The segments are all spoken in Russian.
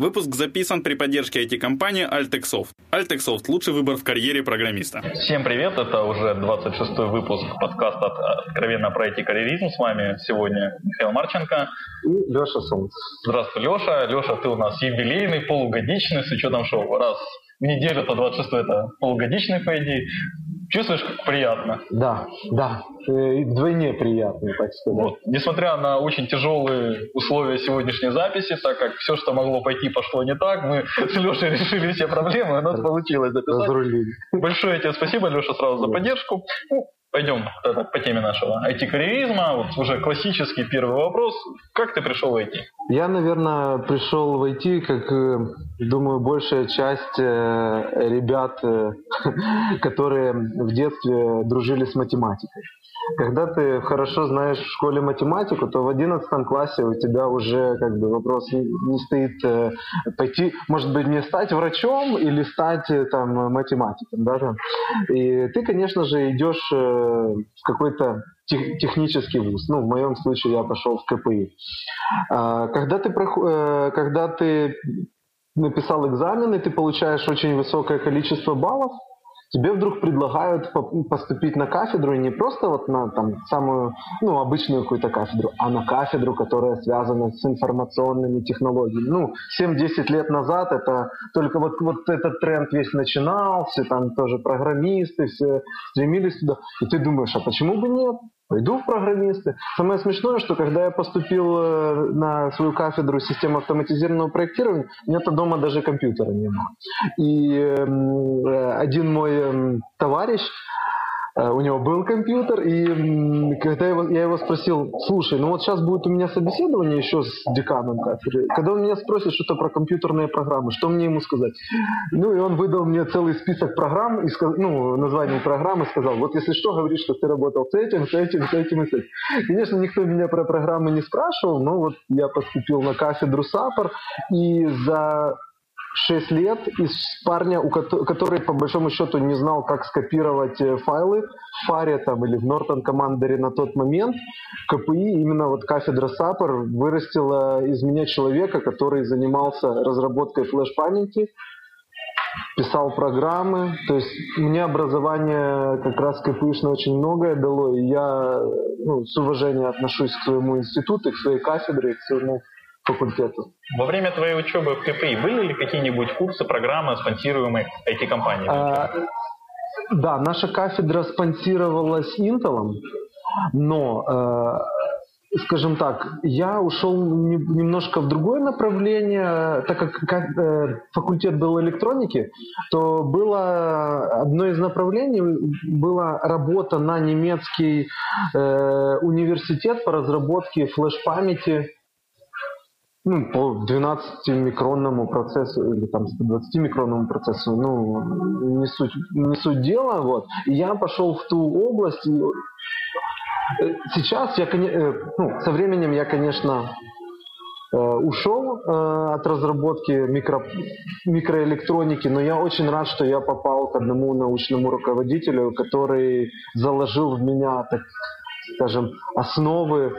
Выпуск записан при поддержке IT-компании AltexSoft. AltexSoft – лучший выбор в карьере программиста. Всем привет, это уже 26-й выпуск подкаста «Откровенно про IT-карьеризм». С вами сегодня Михаил Марченко. И Леша Солнцев. Здравствуй, Леша. Леша, ты у нас юбилейный, полугодичный, с учетом, что раз в неделю, то 26-й – это полугодичный, по идее. Чувствуешь, как приятно? Да. Вдвойне приятно, так сказать. Вот. Несмотря на очень тяжелые условия сегодняшней записи, так как все, что могло пойти, пошло не так, мы с Лешей решили все проблемы, и у нас получилось записать. Разрулили. Большое тебе спасибо, Леша, сразу за поддержку. Ну, пойдем по теме нашего IT-карьеризма. Вот уже классический первый вопрос. Как ты пришел в IT? Я, наверное, пришел в IT, как, думаю, большая часть ребят, которые в детстве дружили с математикой. Когда ты хорошо знаешь в школе математику, то в 11 классе у тебя уже как бы вопрос не стоит пойти, может быть, не стать врачом или стать там математиком, да? И ты, конечно же, идешь в какой-то технический вуз. Ну, в моем случае я пошел в КПИ. Когда ты написал экзамен, и ты получаешь очень высокое количество баллов, тебе вдруг предлагают поступить на кафедру, и не просто вот на там, самую обычную какую-то кафедру, а на кафедру, которая связана с информационными технологиями. 7-10 лет назад это только вот этот тренд весь начинал, все там тоже программисты, все стремились туда. И ты думаешь, а почему бы нет? Пойду в программисты. Самое смешное, что когда я поступил на свою кафедру системы автоматизированного проектирования, у меня-то дома даже компьютера не было. И один мой товарищ, у него был компьютер, и когда я его спросил, слушай, сейчас будет у меня собеседование еще с деканом кафедры, когда он меня спросит что-то про компьютерные программы, что мне ему сказать? И он выдал мне целый список программ, названий программ, и сказал, вот если что, говоришь, что ты работал с этим. Конечно, никто меня про программы не спрашивал, но вот я поступил на кафедру SAPR, и за 6 лет из парня, который по большому счету не знал, как скопировать файлы в фаре там, или в Norton Commander'е на тот момент, КПИ, именно вот кафедра SAPR вырастила из меня человека, который занимался разработкой флеш-памяти, писал программы. То есть мне образование как раз КПИшное очень многое дало, и я с уважением отношусь к своему институту, к своей кафедре, к своему факультету. Во время твоей учебы в КПИ были ли какие-нибудь курсы, программы, спонсируемые IT-компанией? Да, наша кафедра спонсировалась Intel, но, скажем так, я ушел немножко в другое направление, так как факультет был электроники, то было одно из направлений, была работа на немецкий университет по разработке флеш-памяти, по 12-микронному процессу или там 120-микронному процессу, не суть дела, вот. И я пошел в ту область. И сейчас я, со временем я, конечно, ушел от разработки микроэлектроники, но я очень рад, что я попал к одному научному руководителю, который заложил в меня, так скажем, основы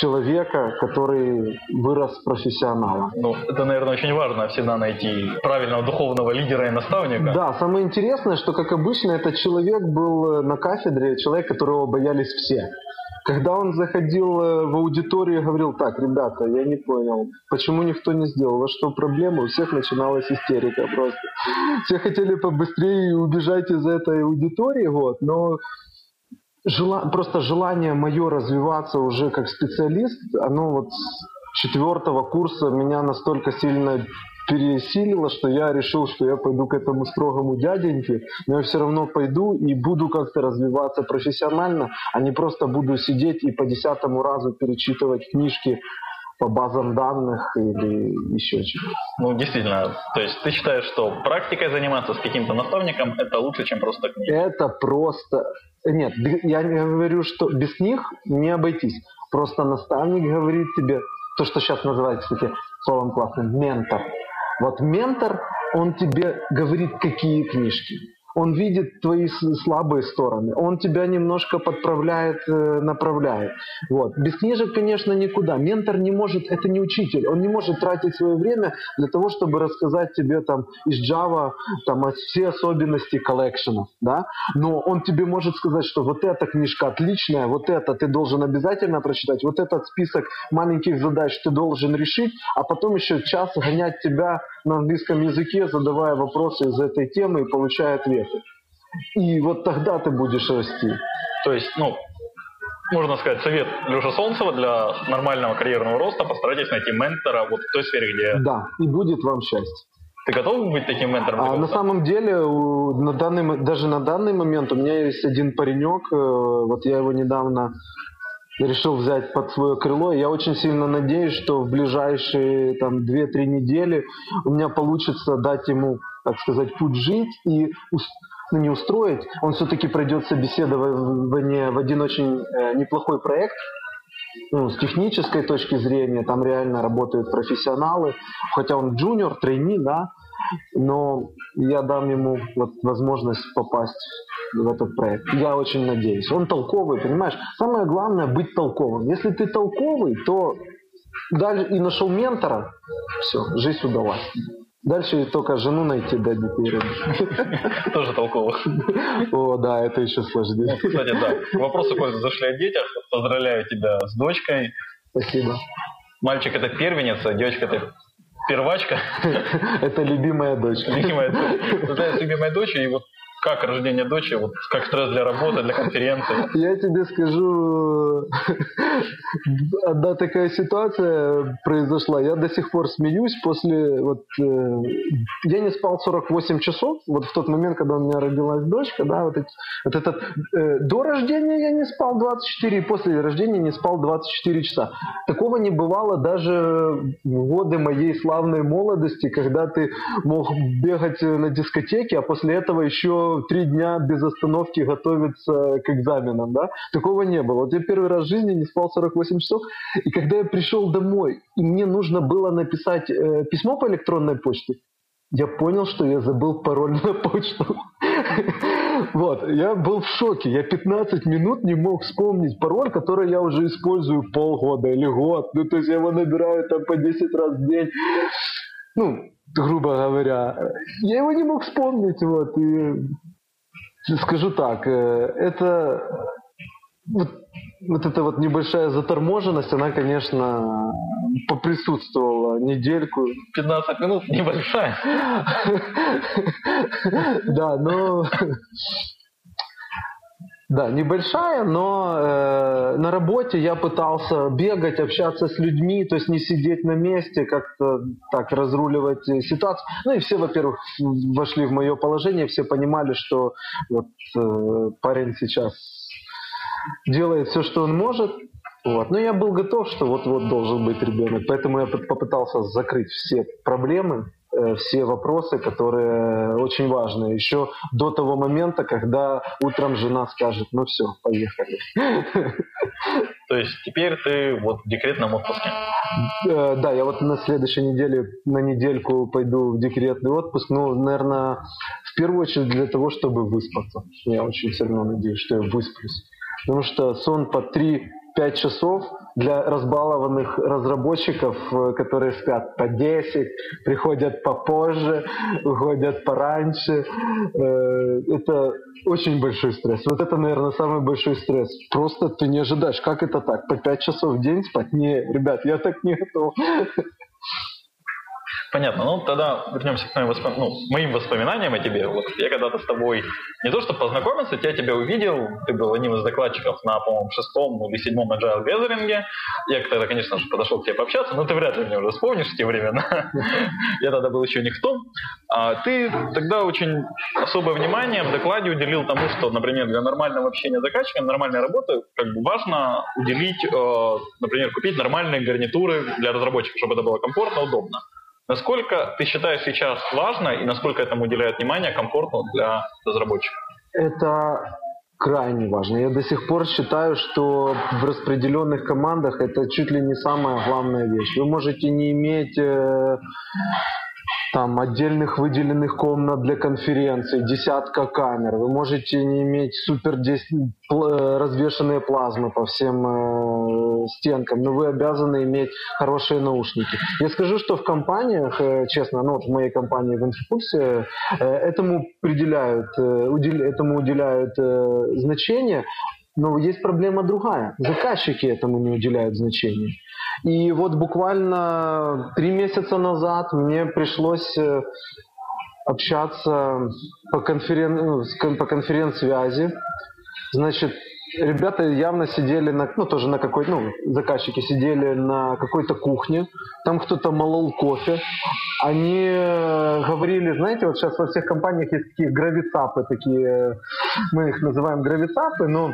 человека, который вырос профессионалом. Это, наверное, очень важно всегда найти правильного духовного лидера и наставника. Да, самое интересное, что, как обычно, этот человек был на кафедре, человек, которого боялись все. Когда он заходил в аудиторию и говорил, так, ребята, я не понял, почему никто не сделал, во что проблема, у всех начиналась истерика просто. Все хотели побыстрее убежать из этой аудитории, но просто желание мое развиваться уже как специалист, оно с 4-го курса меня настолько сильно пересилило, что я решил, что я пойду к этому строгому дяденьке, но я все равно пойду и буду как-то развиваться профессионально, а не просто буду сидеть и по 10-му разу перечитывать книжки по базам данных или еще чего-то. Действительно, то есть ты считаешь, что практикой заниматься с каким-то наставником это лучше, чем просто книги? Это просто... Нет, я не говорю, что без них не обойтись. Просто наставник говорит тебе, то, что сейчас называют, кстати, словом классным, ментор. Ментор, он тебе говорит, какие книжки. Он видит твои слабые стороны, он тебя немножко подправляет, направляет. Вот. Без книжек, конечно, никуда. Ментор не может, это не учитель, он не может тратить свое время для того, чтобы рассказать тебе там из Java там, все особенности коллекшенов, да? Но он тебе может сказать, что вот эта книжка отличная, вот это ты должен обязательно прочитать, вот этот список маленьких задач ты должен решить, а потом еще час гонять тебя на английском языке, задавая вопросы из этой темы и получая ответы. И вот тогда ты будешь расти. То есть, ну, можно сказать, совет Леши Солнцева для нормального карьерного роста: постарайтесь найти ментора вот в той сфере, где... Да, и будет вам счастье. Ты готов быть таким ментором? На самом деле, даже на данный момент у меня есть один паренек, вот я его недавно решил взять под свое крыло. Я очень сильно надеюсь, что в ближайшие там 2-3 недели у меня получится дать ему, так сказать, путь жить и не устроить. Он все-таки пройдет собеседование в один очень неплохой проект. Ну, с технической точки зрения, там реально работают профессионалы, хотя он джуниор, трейни, да, но я дам ему вот возможность попасть в этот проект. Я очень надеюсь. Он толковый, понимаешь? Самое главное — быть толковым. Если ты толковый, то дальше и нашел ментора, все, жизнь удалась. Дальше только жену найти, да, детей. Тоже толково. О, да, это еще сложнее. Ну, кстати, да. Вопросы, коль зашли о детях. Поздравляю тебя с дочкой. Спасибо. Мальчик — это первенец, а девочка — это первачка. Это любимая дочь. Любимая дочь. Ты знаешь, любимая дочь, и вот как рождение дочери, вот как стресс для работы, для конференции? Я тебе скажу, одна такая ситуация произошла. Я до сих пор смеюсь после... Вот, я не спал 48 часов, вот в тот момент, когда у меня родилась дочка. Да, до рождения я не спал 24, и после рождения не спал 24 часа. Такого не бывало даже в годы моей славной молодости, когда ты мог бегать на дискотеке, а после этого еще 3 дня без остановки готовиться к экзаменам, да? Такого не было. Вот я первый раз в жизни не спал 48 часов, и когда я пришел домой, и мне нужно было написать письмо по электронной почте, я понял, что я забыл пароль на почту. Вот, я был в шоке. Я 15 минут не мог вспомнить пароль, который я уже использую полгода или год. Ну, то есть я его набираю там по 10 раз в день. Ну, грубо говоря, я его не мог вспомнить, вот, и скажу так, это, вот эта вот небольшая заторможенность, она, конечно, поприсутствовала недельку. 15 минут небольшая. Да, но... Да, небольшая, но на работе я пытался бегать, общаться с людьми, то есть не сидеть на месте, как-то так разруливать ситуацию. Ну и все, во-первых, вошли в мое положение, все понимали, что вот парень сейчас делает все, что он может. Вот. Но я был готов, что вот-вот должен быть ребенок, поэтому я попытался закрыть все проблемы, все вопросы, которые очень важны, еще до того момента, когда утром жена скажет: ну все, поехали. То есть теперь ты вот в декретном отпуске? Да, я вот на следующей неделе на недельку пойду в декретный отпуск, ну, наверное, в первую очередь для того, чтобы выспаться. Я очень сильно надеюсь, что я высплюсь, потому что сон по 3-5 часов для разбалованных разработчиков, которые спят по 10, приходят попозже, уходят пораньше. Это очень большой стресс. Вот это, наверное, самый большой стресс. Просто ты не ожидаешь, как это так? По 5 часов в день спать? Не, ребят, я так не готов. Понятно. Ну, тогда вернемся к моим воспоминаниям о тебе. Вот я когда-то с тобой не то что познакомился, я тебя увидел, ты был одним из докладчиков на, по-моему, 6-м или 7-м Agile Gathering. Я тогда, конечно же, подошел к тебе пообщаться, но ты вряд ли меня уже вспомнишь в те времена. Я тогда был еще никто. А ты тогда очень особое внимание в докладе уделил тому, что, например, для нормального общения с заказчиком, нормальной работы, как бы важно уделить, например, купить нормальные гарнитуры для разработчиков, чтобы это было комфортно, удобно. Насколько ты считаешь сейчас важно и насколько этому уделяет внимание комфортно для разработчиков? Это крайне важно. Я до сих пор считаю, что в распределенных командах это чуть ли не самая главная вещь. Вы можете не иметь там отдельных выделенных комнат для конференций, десятка камер. Вы можете не иметь супер развешенные плазмы по всем стенкам, но вы обязаны иметь хорошие наушники. Я скажу, что в компаниях, честно, ну вот в моей компании в Интерпульсе этому уделяют значение. Но есть проблема другая. Заказчики этому не уделяют значения. И вот буквально 3 месяца назад мне пришлось общаться по конференц-связи. Значит, ребята явно сидели заказчики сидели на какой-то кухне, там кто-то молол кофе. Они говорили, знаете, вот сейчас во всех компаниях есть такие гравицапы, такие, мы их называем гравицапы, но...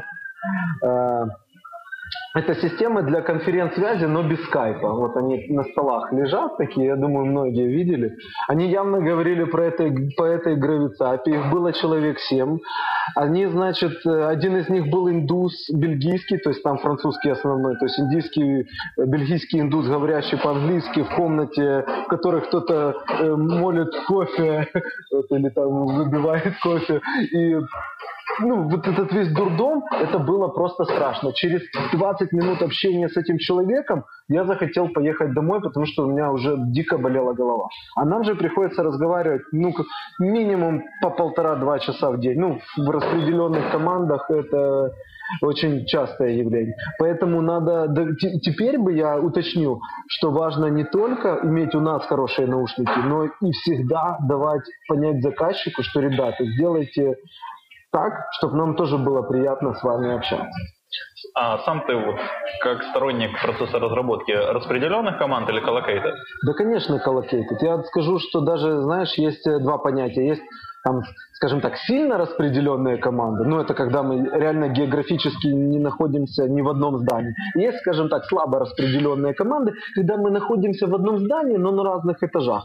Это системы для конференц-связи, но без скайпа. Вот они на столах лежат такие, я думаю, многие видели. Они явно говорили по этой гравицапе. Их было человек 7. Они, значит, один из них был индус бельгийский, то есть там французский основной, то есть индийский, бельгийский индус, говорящий по-английски, в комнате, в которой кто-то молит кофе или там выбивает кофе. И... Ну, вот этот весь дурдом, это было просто страшно. Через 20 минут общения с этим человеком я захотел поехать домой, потому что у меня уже дико болела голова. А нам же приходится разговаривать, ну, минимум по 1,5-2 часа в день. Ну, в распределенных командах это очень частое явление. Поэтому надо... Теперь бы я уточню, что важно не только иметь у нас хорошие наушники, но и всегда давать понять заказчику, что, ребята, сделайте... так, чтобы нам тоже было приятно с вами общаться. А сам ты вот как сторонник процесса разработки распределенных команд или коллокейтед? Да, конечно, коллокейтед. Я скажу, что даже, знаешь, есть два понятия. Есть, там, скажем так, сильно распределенные команды. Ну, это когда мы реально географически не находимся ни в одном здании. Есть, скажем так, слабо распределенные команды, когда мы находимся в одном здании, но на разных этажах.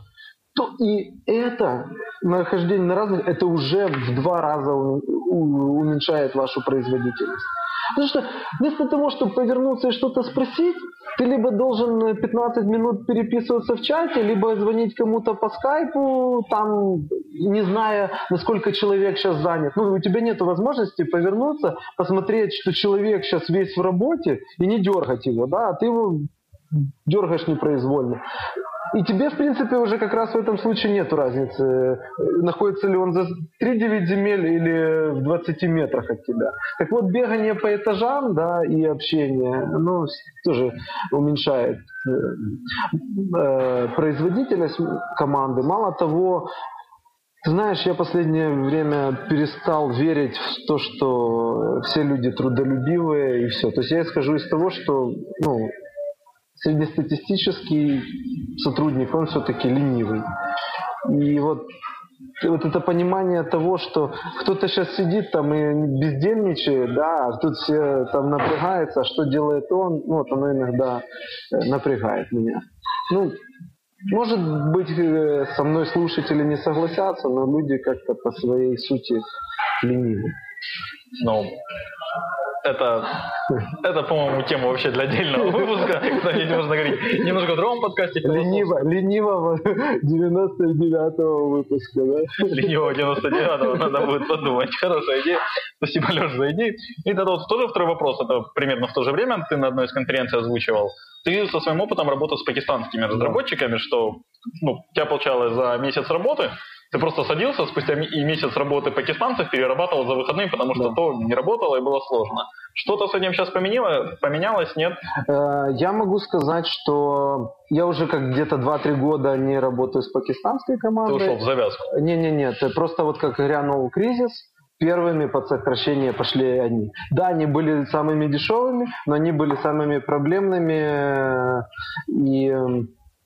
То и это нахождение на разных, это уже в 2 раза уменьшает вашу производительность. Потому что вместо того, чтобы повернуться и что-то спросить, ты либо должен 15 минут переписываться в чате, либо звонить кому-то по скайпу, там, не зная, насколько человек сейчас занят. Ну, у тебя нет возможности повернуться, посмотреть, что человек сейчас весь в работе, и не дергать его, да, а ты его дергаешь непроизвольно. И тебе, в принципе, уже как раз в этом случае нет разницы, находится ли он за 3-9 земель или в 20 метрах от тебя. Так вот, бегание по этажам, да, и общение, оно тоже уменьшает производительность команды. Мало того, ты знаешь, я в последнее время перестал верить в то, что все люди трудолюбивые и все. То есть я исхожу из того, что... ну, среднестатистический сотрудник, он все-таки ленивый. И вот это понимание того, что кто-то сейчас сидит там и бездельничает, да, а тут все там напрягается, а что делает он, вот оно иногда напрягает меня. Ну, может быть, со мной слушатели не согласятся, но люди как-то по своей сути ленивы. No. Это, по-моему, тема вообще для отдельного выпуска. Кстати, можно говорить немножко в другом подкасте. Ленивого 99-го выпуска, да? Ленивого 99-го надо будет подумать. Хорошая идея. Спасибо, Леша, за идею. И тогда вот тоже второй вопрос. Это примерно в то же время ты на одной из конференций озвучивал. Ты со своим опытом работал с пакистанскими разработчиками, что, ну, у тебя получалось за месяц работы. Ты просто садился, спустя месяц работы пакистанцев перерабатывал за выходные, потому что то не работало и было сложно. Что-то с этим сейчас поменялось, нет? Я могу сказать, что я уже как где-то 2-3 года не работаю с пакистанской командой. Ты ушел в завязку? Нет. Просто вот как грянул кризис, первыми под сокращение пошли они. Да, они были самыми дешевыми, но они были самыми проблемными и...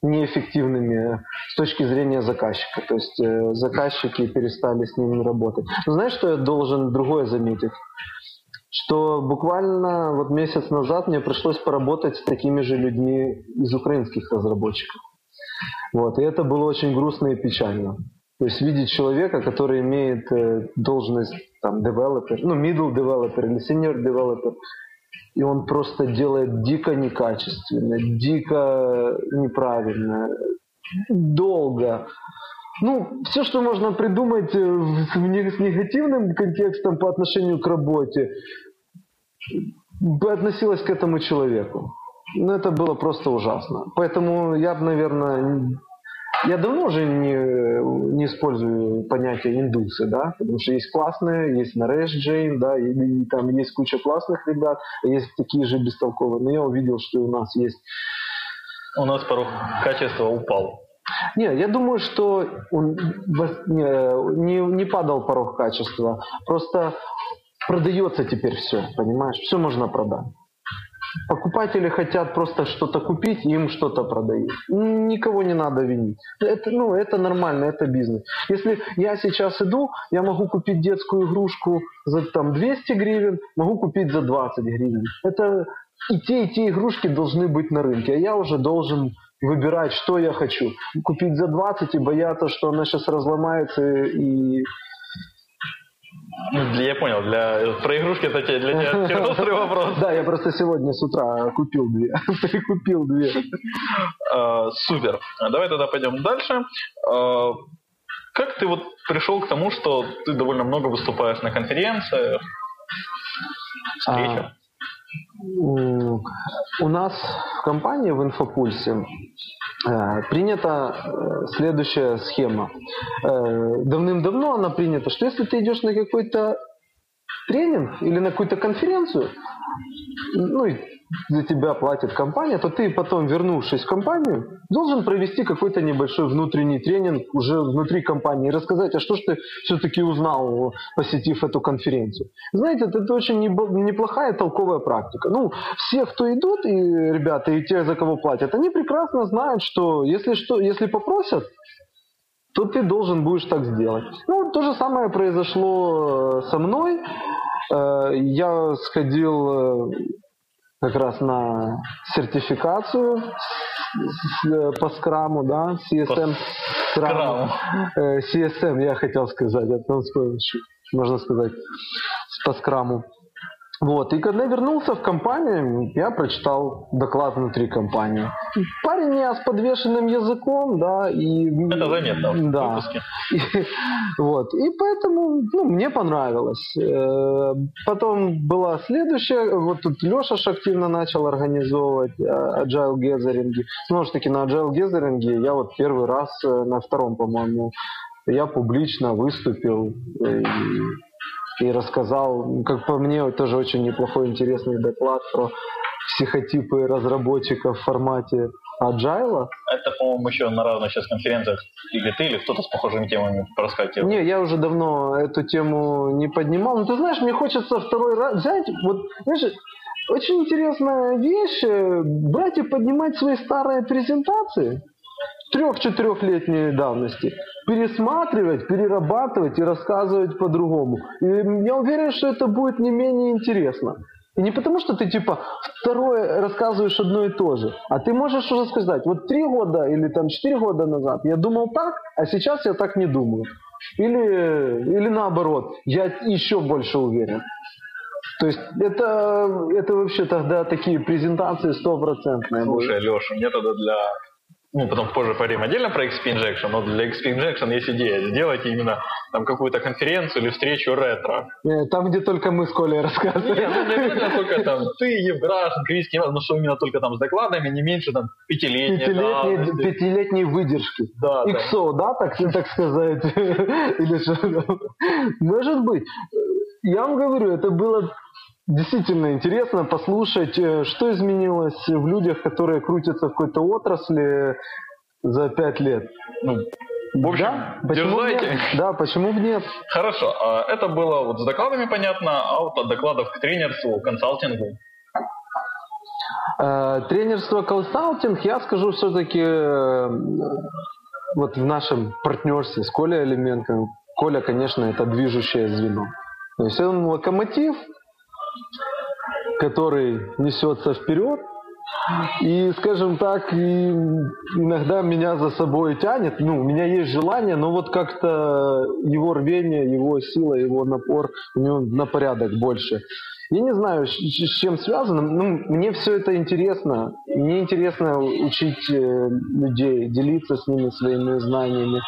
неэффективными с точки зрения заказчика. То есть заказчики перестали с ними работать. Но знаешь, что я должен другое заметить? Что буквально вот месяц назад мне пришлось поработать с такими же людьми из украинских разработчиков. Вот. И это было очень грустно и печально. То есть видеть человека, который имеет должность там девелопер, ну, middle developer или senior developer, и он просто делает дико некачественно, дико неправильно, долго. Ну, все, что можно придумать с негативным контекстом по отношению к работе, бы относилось к этому человеку. Но это было просто ужасно. Поэтому я бы, наверное... Я давно уже не использую понятие индукции, да, потому что есть классные, есть Нарэш Джейн, да, и там есть куча классных ребят, есть такие же бестолковые. Но я увидел, что у нас есть... У нас порог качества упал. Не, я думаю, что не падал порог качества. Просто продается теперь все, понимаешь? Все можно продать. Покупатели хотят просто что-то купить, им что-то продают. Никого не надо винить. Это нормально, это бизнес. Если я сейчас иду, я могу купить детскую игрушку за там, 200 гривен, могу купить за 20 гривен. Это и те игрушки должны быть на рынке, а я уже должен выбирать, что я хочу. Купить за 20 и бояться, что она сейчас разломается и... Я понял, про игрушки это для тебя острый вопрос. Да, я просто сегодня с утра прикупил две. Супер. Давай тогда пойдем дальше. Как ты вот пришел к тому, что ты довольно много выступаешь на конференциях, встречах? У нас в компании в Инфопульсе принята следующая схема. Давным-давно она принята, что если ты идешь на какой-то тренинг или на какую-то конференцию, ну и за тебя платит компания, то ты потом, вернувшись в компанию, должен провести какой-то небольшой внутренний тренинг уже внутри компании и рассказать, а что ж ты все-таки узнал, посетив эту конференцию. Знаете, это очень неплохая толковая практика. Ну, все, кто идут, и ребята, и те, за кого платят, они прекрасно знают, что если попросят, то ты должен будешь так сделать. Ну, то же самое произошло со мной. Я сходил как раз на сертификацию по скраму, да, CSM. CSM, я хотел сказать, можно сказать, по скраму. Вот, и когда вернулся в компанию, я прочитал доклад внутри компании. Парень я с подвешенным языком, да, и... Это заметно в выпуске. Вот, и поэтому, мне понравилось. Потом была следующая, вот тут Леша активно начал организовывать Agile Gathering. Снова же таки на Agile Gathering я вот первый раз, на втором, по-моему, я публично выступил и рассказал, как по мне, тоже очень неплохой, интересный доклад про психотипы разработчиков в формате Agile. Это, по-моему, еще на разных сейчас конференциях или ты, или кто-то с похожими темами проскакивал. Не, я уже давно эту тему не поднимал. Но ты знаешь, мне хочется второй раз взять, вот, знаешь, очень интересная вещь, брать и поднимать свои старые презентации 3-4-летней давности, пересматривать, перерабатывать и рассказывать по-другому. И я уверен, что это будет не менее интересно. И не потому, что ты типа второе рассказываешь одно и то же, а ты можешь уже сказать, вот 3 года или там 4 года назад я думал так, а сейчас я так не думаю. Или наоборот, я еще больше уверен. То есть это вообще тогда такие презентации 100%. Слушай, Леша, мне тогда для... потом позже поговорим отдельно про XP Injection, но для XP Injection есть идея. Сделайте именно там какую-то конференцию или встречу ретро. Там, где только мы с Колей рассказываем. Нет, ну, не обязательно только там ты, Евграш, Крис, Кимас, ну что именно только там с докладами, не меньше там 5-летней выдержки. Да, XO, да, так сказать? Или что? Может быть. Я вам говорю, это было... Действительно интересно послушать, что изменилось в людях, которые крутятся в какой-то отрасли за 5 лет. В общем, да? Держайте. Да, почему бы нет? Хорошо, это было вот с докладами понятно, а вот от докладов к тренерству, консалтингу. Тренерство, консалтинг, я скажу все-таки вот в нашем партнерстве с Колей Алименко. Коля, конечно, это движущее звено. То есть он локомотив, который несется вперед, и, скажем так, и иногда меня за собой тянет, у меня есть желание, но вот как-то его рвение, его сила, его напор, у него на порядок больше. Я не знаю, с чем связано, но мне все это интересно. Мне интересно учить людей, делиться с ними своими знаниями.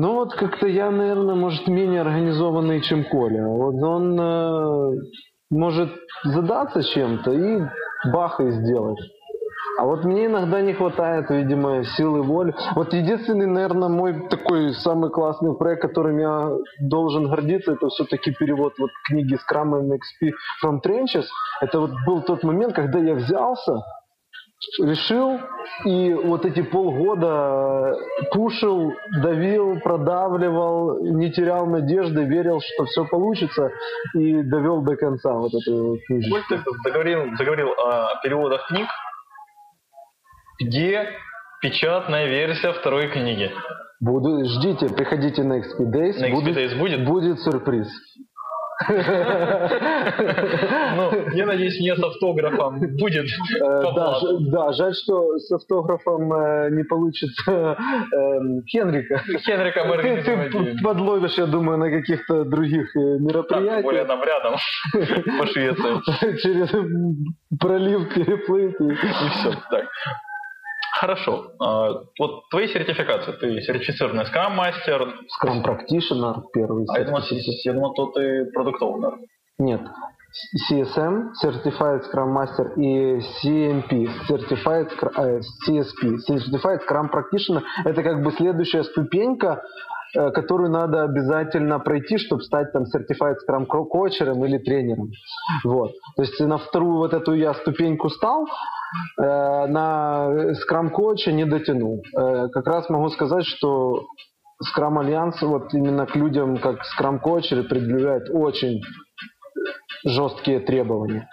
Ну вот как-то я, наверное, может, менее организованный, чем Коля. Вот он может задаться чем-то и бах, и сделать. А вот мне иногда не хватает, видимо, силы воли. Вот единственный, наверное, мой такой самый классный проект, которым я должен гордиться, это все-таки перевод вот книги Scrum XP from Trenches. Это вот был тот момент, когда я взялся, решил, и вот эти полгода пушил, давил, продавливал, не терял надежды, верил, что все получится, и довел до конца вот эту книгу. Коль, ты заговорил о переводах книг. Где печатная версия второй книги? Ждите, приходите на XP Days. На XP Days будет сюрприз. Ну, я надеюсь, не с автографом будет. Да, жаль, что с автографом не получится Хенрика. Хенрика мы организовали. Ты подловишь, я думаю, на каких-то других мероприятиях. Более нам рядом по Швеции. Через пролив переплыть и все. Так. Хорошо. Вот твои сертификации. Ты сертифицированный Scrum-мастер. Scrum-практишнер первый. А я думал, то ты продукт-оунер. Нет. CSM, Certified Scrum Master, и CMP, Certified CSP, Certified Scrum Practitioner. Это как бы следующая ступенька, которую надо обязательно пройти, чтобы стать там Certified Scrum Coacher'ом или тренером. Вот. То есть на вторую вот эту я ступеньку стал, на Scrum Coach'а не дотянул. Как раз могу сказать, что Scrum Alliance вот именно к людям как Scrum Coach'еры предъявляет очень жесткие требования.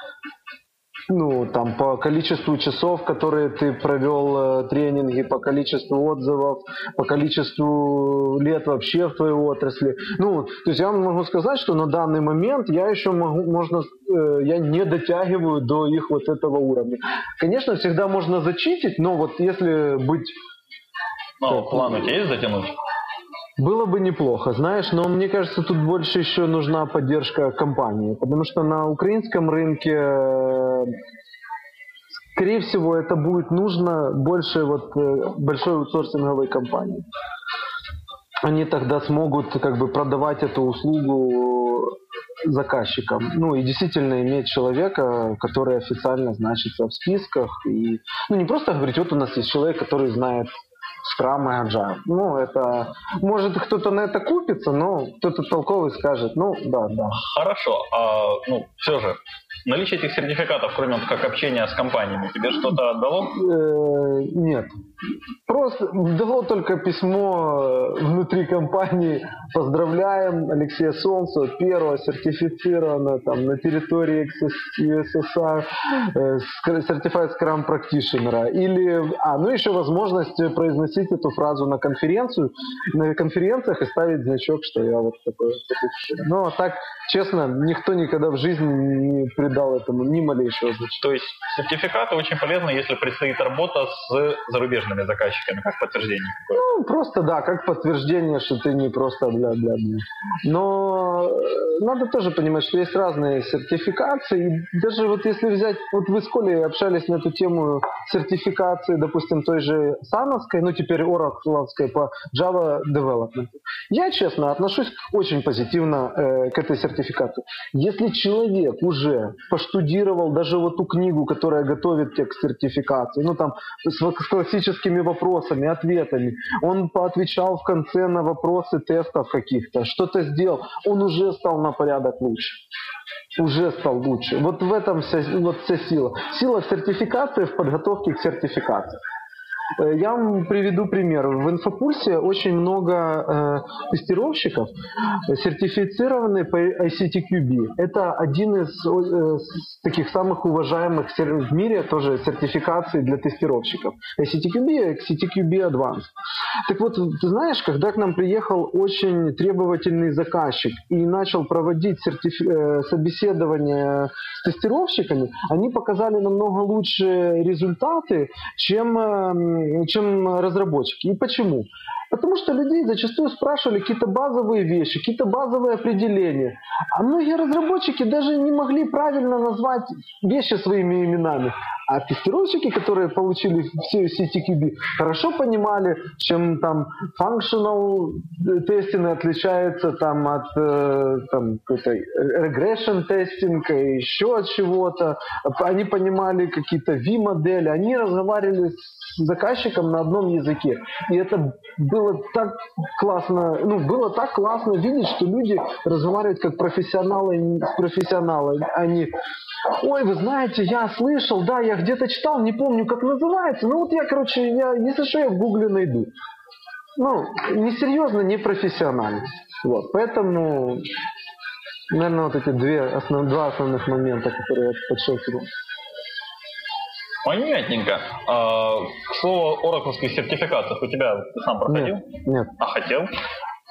Ну, там, по количеству часов, которые ты провел тренинги, по количеству отзывов, по количеству лет вообще в твоей отрасли. Ну, то есть я могу сказать, что на данный момент я еще могу, я не дотягиваю до их вот этого уровня. Конечно, всегда можно зачитить, но вот если быть... Ну, план у тебя есть затянуть? Было бы неплохо, знаешь, но мне кажется, тут больше еще нужна поддержка компании, потому что на украинском рынке, скорее всего, это будет нужно больше вот большой аутсорсинговой компании. Они тогда смогут как бы продавать эту услугу заказчикам. Ну и действительно иметь человека, который официально значится в списках. И, ну, не просто говорить, вот у нас есть человек, который знает Scrum и Agile. Ну, это... Может, кто-то на это купится, но кто-то толковый скажет. Ну, да, да. Хорошо. А, ну, все же, наличие этих сертификатов, кроме как общения с компаниями, тебе что-то отдало? Нет. Просто дало только письмо внутри компании. Поздравляем Алексея Солнцева, первого сертифицированного там на территории СССР Certified Scrum Practitioner. Или, ну еще возможность произносить эту фразу на конференцию, на конференциях и ставить значок, что я вот такой сертифицированный. Ну, а так, честно, никто никогда в жизни не придал этому ни малейшего значения. То есть сертификаты очень полезны, если предстоит работа с зарубежными заказчиками, как подтверждение? Ну, просто да, как подтверждение, что ты не просто бля-бля-бля. Но надо тоже понимать, что есть разные сертификации. И даже вот если взять, вот вы с Колей общались на эту тему сертификации, допустим, той же Сановской, ну теперь Оракуловской по Java Development. Я, честно, отношусь очень позитивно к этой сертификации. Если человек уже поштудировал даже вот ту книгу, которая готовит тебя к сертификации, ну там с классическими вопросами, ответами, он поотвечал в конце на вопросы тестов каких-то, что-то сделал, он уже стал на порядок лучше. Уже стал лучше. Вот в этом вся сила. Сила сертификации в подготовке к сертификации. Я вам приведу пример. В Инфопульсе очень много тестировщиков, сертифицированные по ISTQB. Это один из таких самых уважаемых в мире тоже сертификаций для тестировщиков. ISTQB, XTQB Advanced. Так вот, ты знаешь, когда к нам приехал очень требовательный заказчик и начал проводить собеседование с тестировщиками, они показали намного лучше результаты, чем разработчики. И почему? Потому что людей зачастую спрашивали какие-то базовые вещи, какие-то базовые определения. А многие разработчики даже не могли правильно назвать вещи своими именами. А тестировщики, которые получили все ISTQB, хорошо понимали, чем там functional тестинг отличается там, от regression тестинга и еще от чего-то. Они понимали какие-то V-модели, они разговаривали с заказчиком на одном языке. И это было так классно, видеть, что люди разговаривают как профессионалы с профессионалами, а не: ой, вы знаете, я слышал, да, я где-то читал, не помню, как называется, ну вот я, короче, если что, я в Гугле найду. Ну, несерьезно, не профессионально. Вот, поэтому, наверное, вот эти два основных момента, которые я подчеркнул. Понятненько. К слову, оракловских сертификатов у тебя ты сам проходил? Нет, нет. А хотел?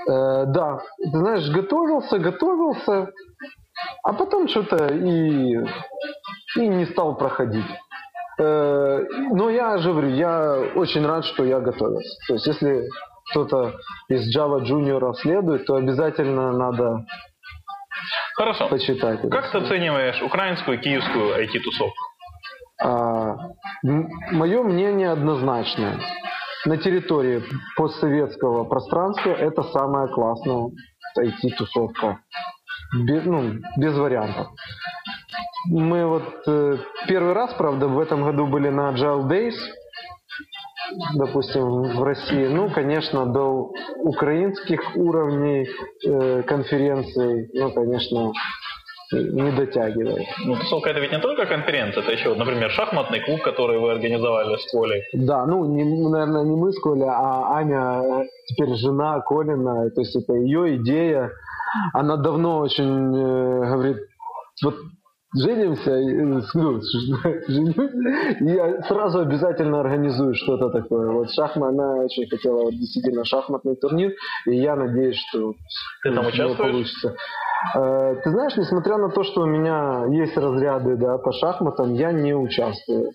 Да. Ты знаешь, готовился, а потом что-то и не стал проходить. Но я же говорю, я очень рад, что я готовился. То есть, если кто-то из Java Junior следует, то обязательно надо Хорошо. Почитать. Как ты оцениваешь украинскую и киевскую IT-тусовку? Мое мнение однозначное. На территории постсоветского пространства это самая классная IT-тусовка. Без вариантов. Мы вот первый раз, правда, в этом году были на Agile Days, допустим, в России. Ну, конечно, до украинских уровней конференций, конечно, не дотягивает. Ну, тусовка — это ведь не только конференция, это еще, например, шахматный клуб, который вы организовали с Колей. Да, наверное, не мы с Колей, а Аня, теперь жена Колина, то есть это ее идея. Она давно очень говорит, вот женимся, я сразу обязательно организую что-то такое. Вот она очень хотела действительно шахматный турнир, и я надеюсь, что ты там участвуешь? Получится. Ты знаешь, несмотря на то, что у меня есть разряды, да, по шахматам, я не участвую.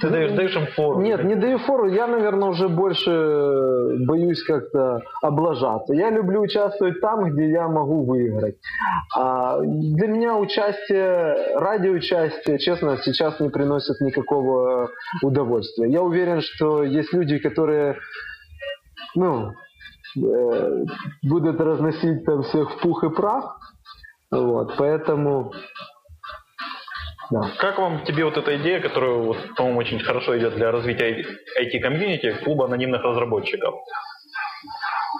Ты даешь им фору? Нет, не даю фору. Я, наверное, уже больше боюсь как-то облажаться. Я люблю участвовать там, где я могу выиграть. Для меня участие, ради участия, честно, сейчас не приносит никакого удовольствия. Я уверен, что есть люди, которые, будут разносить там всех в пух и прах. Вот, поэтому... Да. Как тебе вот эта идея, которая, по-моему, очень хорошо идет для развития IT-комьюнити, клуба анонимных разработчиков?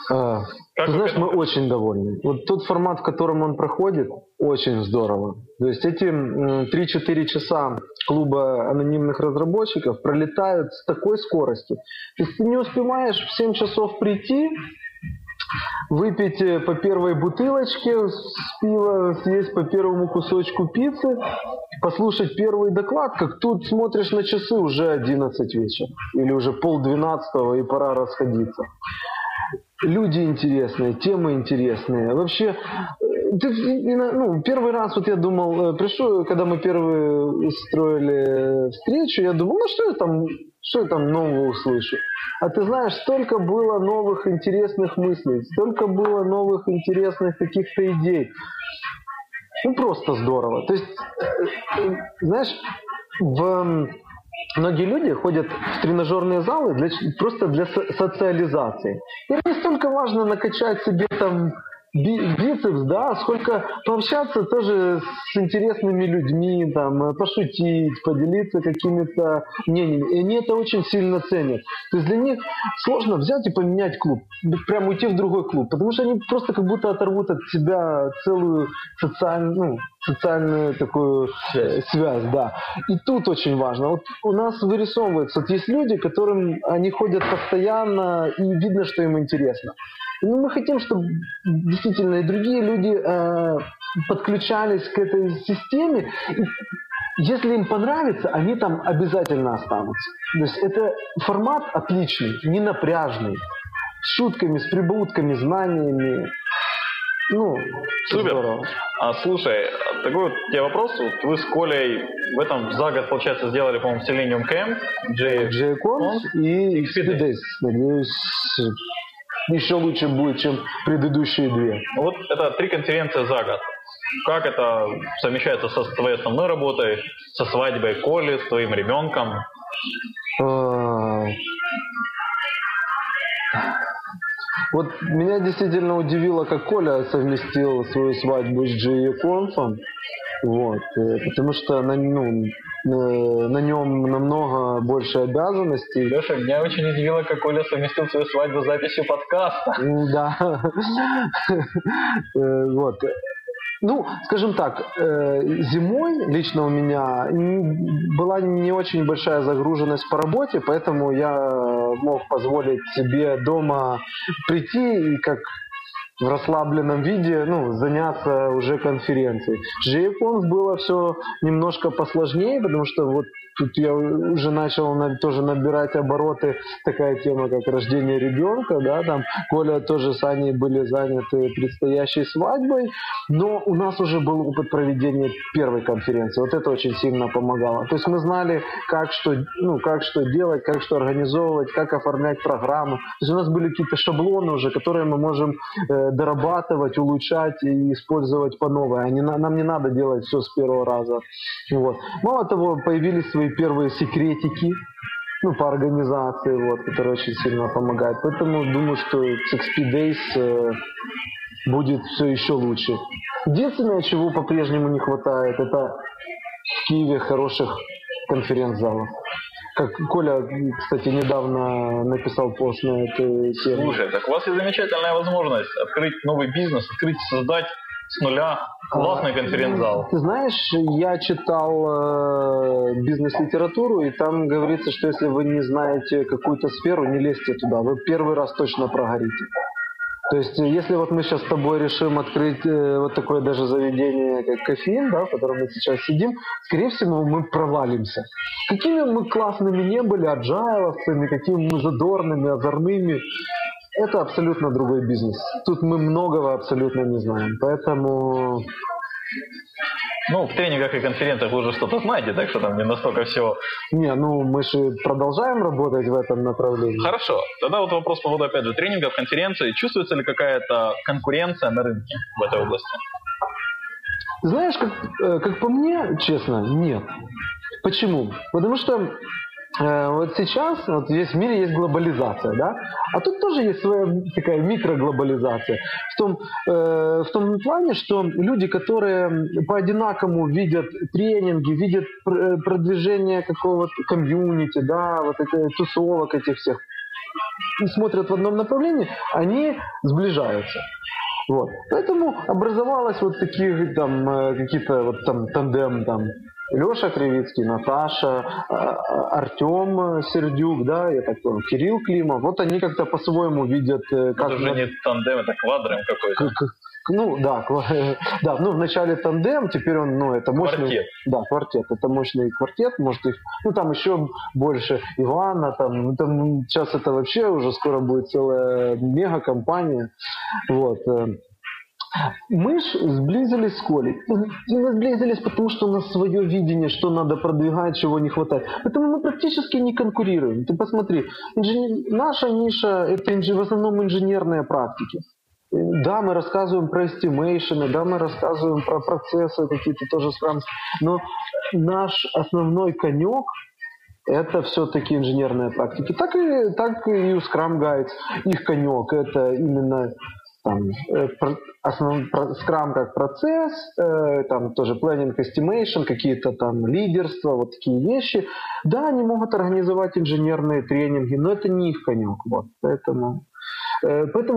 Ты знаешь, мы очень довольны. Вот тот формат, в котором он проходит, очень здорово. То есть эти 3-4 часа клуба анонимных разработчиков пролетают с такой скоростью. То есть ты не успеваешь в 7 часов прийти, выпить по первой бутылочке с пива, съесть по первому кусочку пиццы, послушать первый доклад, как тут смотришь на часы, уже 11 вечера или уже 11:30, и пора расходиться. Люди интересные, темы интересные. Вообще, первый раз я думал, пришел, когда мы первые устроили встречу, я думал, что я там нового услышу. А ты знаешь, столько было новых интересных мыслей, столько было новых интересных каких-то идей. Просто здорово. То есть, знаешь, многие люди ходят в тренажерные залы просто для социализации. И не столько важно накачать себе там бицепс, да, сколько пообщаться тоже с интересными людьми, там, пошутить, поделиться какими-то мнениями. И они это очень сильно ценят. То есть для них сложно взять и поменять клуб, прям уйти в другой клуб, потому что они просто как будто оторвут от себя целую социальную такую связь, да. И тут очень важно. Вот у нас вырисовывается, есть люди, которым они ходят постоянно, и видно, что им интересно. Но мы хотим, чтобы действительно и другие люди подключались к этой системе. И если им понравится, они там обязательно останутся. То есть это формат отличный, ненапряжный, с шутками, с прибаутками, знаниями. Супер. Здорово. Слушай, такой вот у тебя вопрос. Вы с Колей в этом за год, получается, сделали, по-моему, Selenium Camp, JEEConf и XP Days. Надеюсь, еще лучше будет, чем предыдущие две. Вот это 3 конференции за год. как это совмещается со твоей основной работой, со свадьбой Коли, с твоим ребенком? Вот меня действительно удивило, как Коля совместил свою свадьбу с JEEConf, вот, потому что на нем намного больше обязанностей. Леша, меня очень удивило, как Коля совместил свою свадьбу с записью подкаста. Да. Вот. Ну, скажем так, зимой лично у меня была не очень большая загруженность по работе, поэтому я мог позволить себе дома прийти и как в расслабленном виде, заняться уже конференцией. С JEEConf было все немножко посложнее, потому что вот тут я уже начал тоже набирать обороты, такая тема, как рождение ребенка, да, там Коля тоже с Аней были заняты предстоящей свадьбой, но у нас уже был опыт проведения первой конференции, вот это очень сильно помогало. То есть мы знали, как что делать, как что организовывать, как оформлять программу. То есть у нас были какие-то шаблоны уже, которые мы можем дорабатывать, улучшать и использовать по новой. Нам не надо делать все с первого раза. Вот. Мало того, появились свои первые секретики по организации, которые очень сильно помогают. Поэтому думаю, что XP Days будет все еще лучше. Единственное, чего по-прежнему не хватает, это в Киеве хороших конференц-залов. Как Коля, кстати, недавно написал пост на эту тему. Слушай, так у вас есть замечательная возможность открыть новый бизнес, создать с нуля классный конференц-зал. Ты знаешь, я читал бизнес-литературу, и там говорится, что если вы не знаете какую-то сферу, не лезьте туда, вы первый раз точно прогорите. То есть, если вот мы сейчас с тобой решим открыть вот такое даже заведение, как кофеин, да, в котором мы сейчас сидим, скорее всего, мы провалимся. Какими мы классными не были, аджайловцами, какими мы задорными, озорными, это абсолютно другой бизнес. Тут мы многого абсолютно не знаем, поэтому... в тренингах и конференциях вы уже что-то знаете, так что там не настолько всего... мы же продолжаем работать в этом направлении. Хорошо. Тогда вот вопрос по поводу, опять же, тренингов, конференций. Чувствуется ли какая-то конкуренция на рынке в этой области? Знаешь, как по мне, честно, нет. Почему? Потому что... Вот сейчас весь мир есть глобализация, да? А тут тоже есть своя такая микроглобализация. В том плане, что люди, которые по-одинаковому видят тренинги, видят продвижение какого-то комьюнити, да, вот это, тусовок этих всех, и смотрят в одном направлении, они сближаются. Вот. Поэтому образовалось вот таких там какие-то вот там тандем там. Леша Кривицкий, Наташа, Артем Сердюк, да, я так понял, Кирилл Климов. Вот они как-то по-своему видят... Это уже не тандем, это квадрем какой-то. Вначале тандем, теперь он, это мощный... Квартет. Да, квартет, это мощный квартет, может их... там еще больше Ивана, там сейчас это вообще уже скоро будет целая мега-компания, вот... Мы ж сблизились с Колей. Мы сблизились, потому что у нас свое видение, что надо продвигать, чего не хватает. Поэтому мы практически не конкурируем. Ты посмотри, наша ниша – это в основном инженерные практики. Да, мы рассказываем про эстимейшены, да, мы рассказываем про процессы какие-то тоже скрамские, но наш основной конек – это все-таки инженерные практики. Так и у Scrum Guide их конек – это именно... Scrum как процесс, там тоже planning, estimation, какие-то там лидерства, вот такие вещи. Да, они могут организовать инженерные тренинги, но это не их конек. Вот, поэтому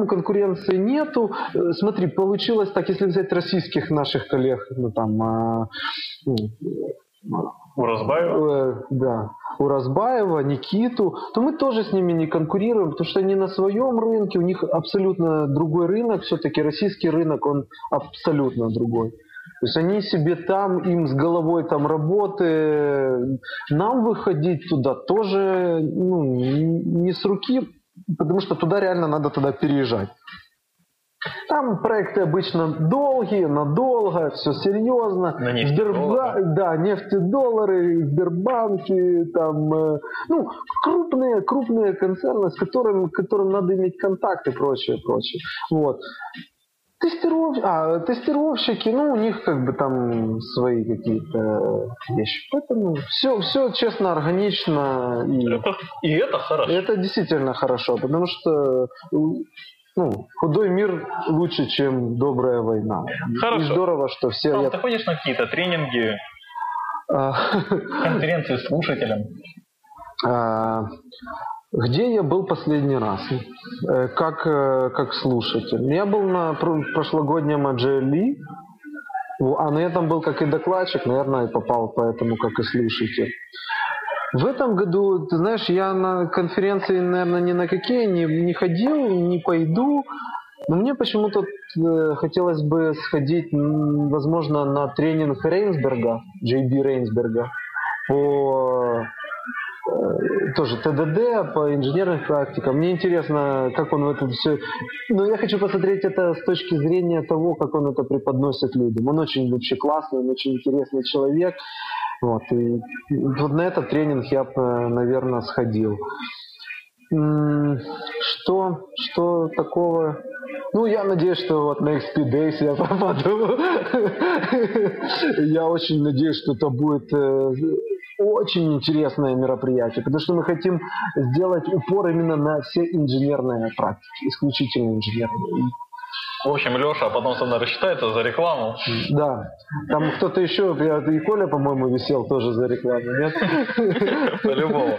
конкуренции нету. Смотри, получилось так, если взять российских наших коллег, у Разбаева? Да, у Разбаева, Никиту, то мы тоже с ними не конкурируем, потому что они на своем рынке, у них абсолютно другой рынок, все-таки российский рынок, он абсолютно другой. То есть они себе там, им с головой там работы, нам выходить туда тоже не с руки, потому что туда реально надо переезжать. Там проекты обычно долгие, надолго, все серьезно. На нефтедоллары. Да, нефтедоллары, Сбербанки, крупные концерны, с которыми надо иметь контакты и прочее. Вот. Тестировщики, у них там свои какие-то вещи. Поэтому все честно, органично. И это хорошо. Это действительно хорошо, потому что худой мир лучше, чем добрая война. Хорошо. И здорово, что все... Ты ходишь на какие-то тренинги, конференции слушателям? Где я был последний раз? Как слушатель? Я был на прошлогоднем Agile, но я там был как и докладчик, наверное, и попал поэтому как и слушатель. В этом году, ты знаешь, я на конференции, наверное, ни на какие не ходил, не пойду. Но мне почему-то хотелось бы сходить, возможно, на тренинг Рейнсберга, J.B. Рейнсберга, по... тоже ТДД по инженерным практикам. Мне интересно, как он в этом все... я хочу посмотреть это с точки зрения того, как он это преподносит людям. Он очень вообще классный, он очень интересный человек. И вот на этот тренинг я бы, наверное, сходил. Что такого? Я надеюсь, что на XP Days я попаду. Я очень надеюсь, что это будет... очень интересное мероприятие, потому что мы хотим сделать упор именно на все инженерные практики, исключительно инженерные. В общем, Леша потом со мной рассчитается за рекламу. Да. Там кто-то еще, и Коля, по-моему, висел тоже за рекламу, нет? По-любому.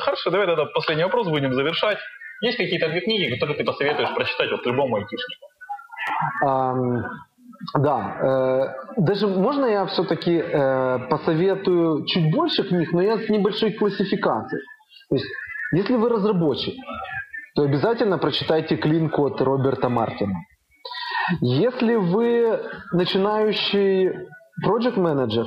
Хорошо, давай тогда последний вопрос будем завершать. Есть какие-то две книги, которые ты посоветуешь прочитать любому айтишнику? Да, даже можно я все-таки посоветую чуть больше книг, но я с небольшой классификацией. То есть, если вы разработчик, то обязательно прочитайте Clean Code Роберта Мартина. Если вы начинающий project manager,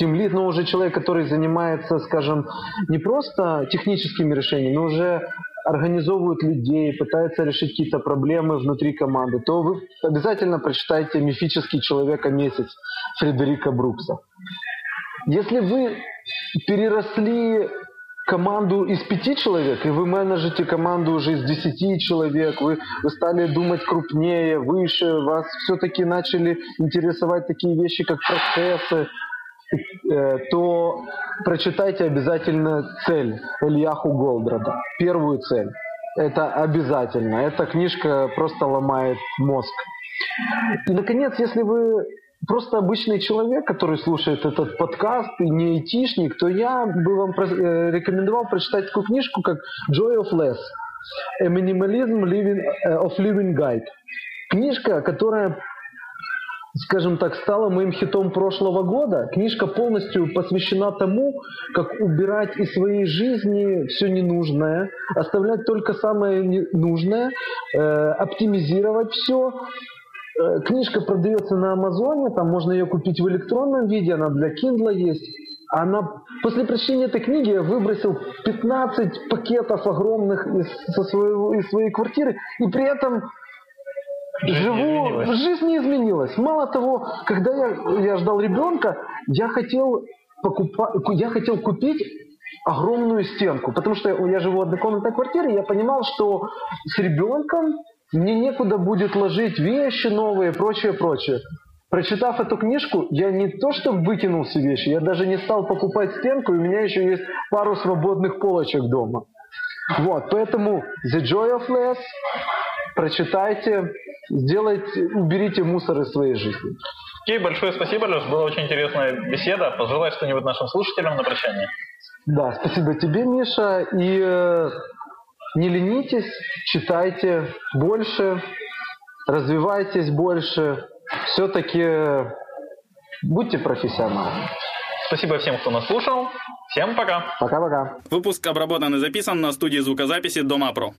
team lead, но уже человек, который занимается, скажем, не просто техническими решениями, но уже организовывают людей, пытаются решить какие-то проблемы внутри команды, то вы обязательно прочитайте «Мифический человека-месяц» Фредерика Брукса. Если вы переросли команду из 5 человек, и вы менеджите команду уже из 10 человек, вы стали думать крупнее, выше, вас все-таки начали интересовать такие вещи, как процессы, то прочитайте обязательно «Цель» Элияху Голдратта. Первую цель. Это обязательно. Эта книжка просто ломает мозг. И, наконец, если вы просто обычный человек, который слушает этот подкаст и не айтишник, то я бы вам рекомендовал прочитать такую книжку, как «Joy of Less. A Minimalism of Living Guide». Книжка, которая... скажем так, стала моим хитом прошлого года. Книжка полностью посвящена тому, как убирать из своей жизни все ненужное, оставлять только самое нужное, оптимизировать все. Книжка продается на Амазоне, там можно ее купить в электронном виде, она для Kindle есть. После прочтения этой книги я выбросил 15 пакетов огромных из своей квартиры, и при этом жизнь не изменилась. Мало того, когда я ждал ребенка, я хотел купить огромную стенку, потому что я живу в однокомнатной квартире, и я понимал, что с ребенком мне некуда будет ложить вещи новые, прочее. Прочитав эту книжку, я не то что выкинул все вещи, я даже не стал покупать стенку, и у меня еще есть пару свободных полочек дома. Поэтому The Joy of Less... прочитайте, уберите мусор из своей жизни. Окей, большое спасибо, Леш, была очень интересная беседа. Пожелай что-нибудь нашим слушателям на прощание. Да, спасибо тебе, Миша, и не ленитесь, читайте больше, развивайтесь больше, все-таки будьте профессионалами. Спасибо всем, кто нас слушал. Всем пока. Пока-пока. Выпуск обработан и записан на студии звукозаписи Дома Про.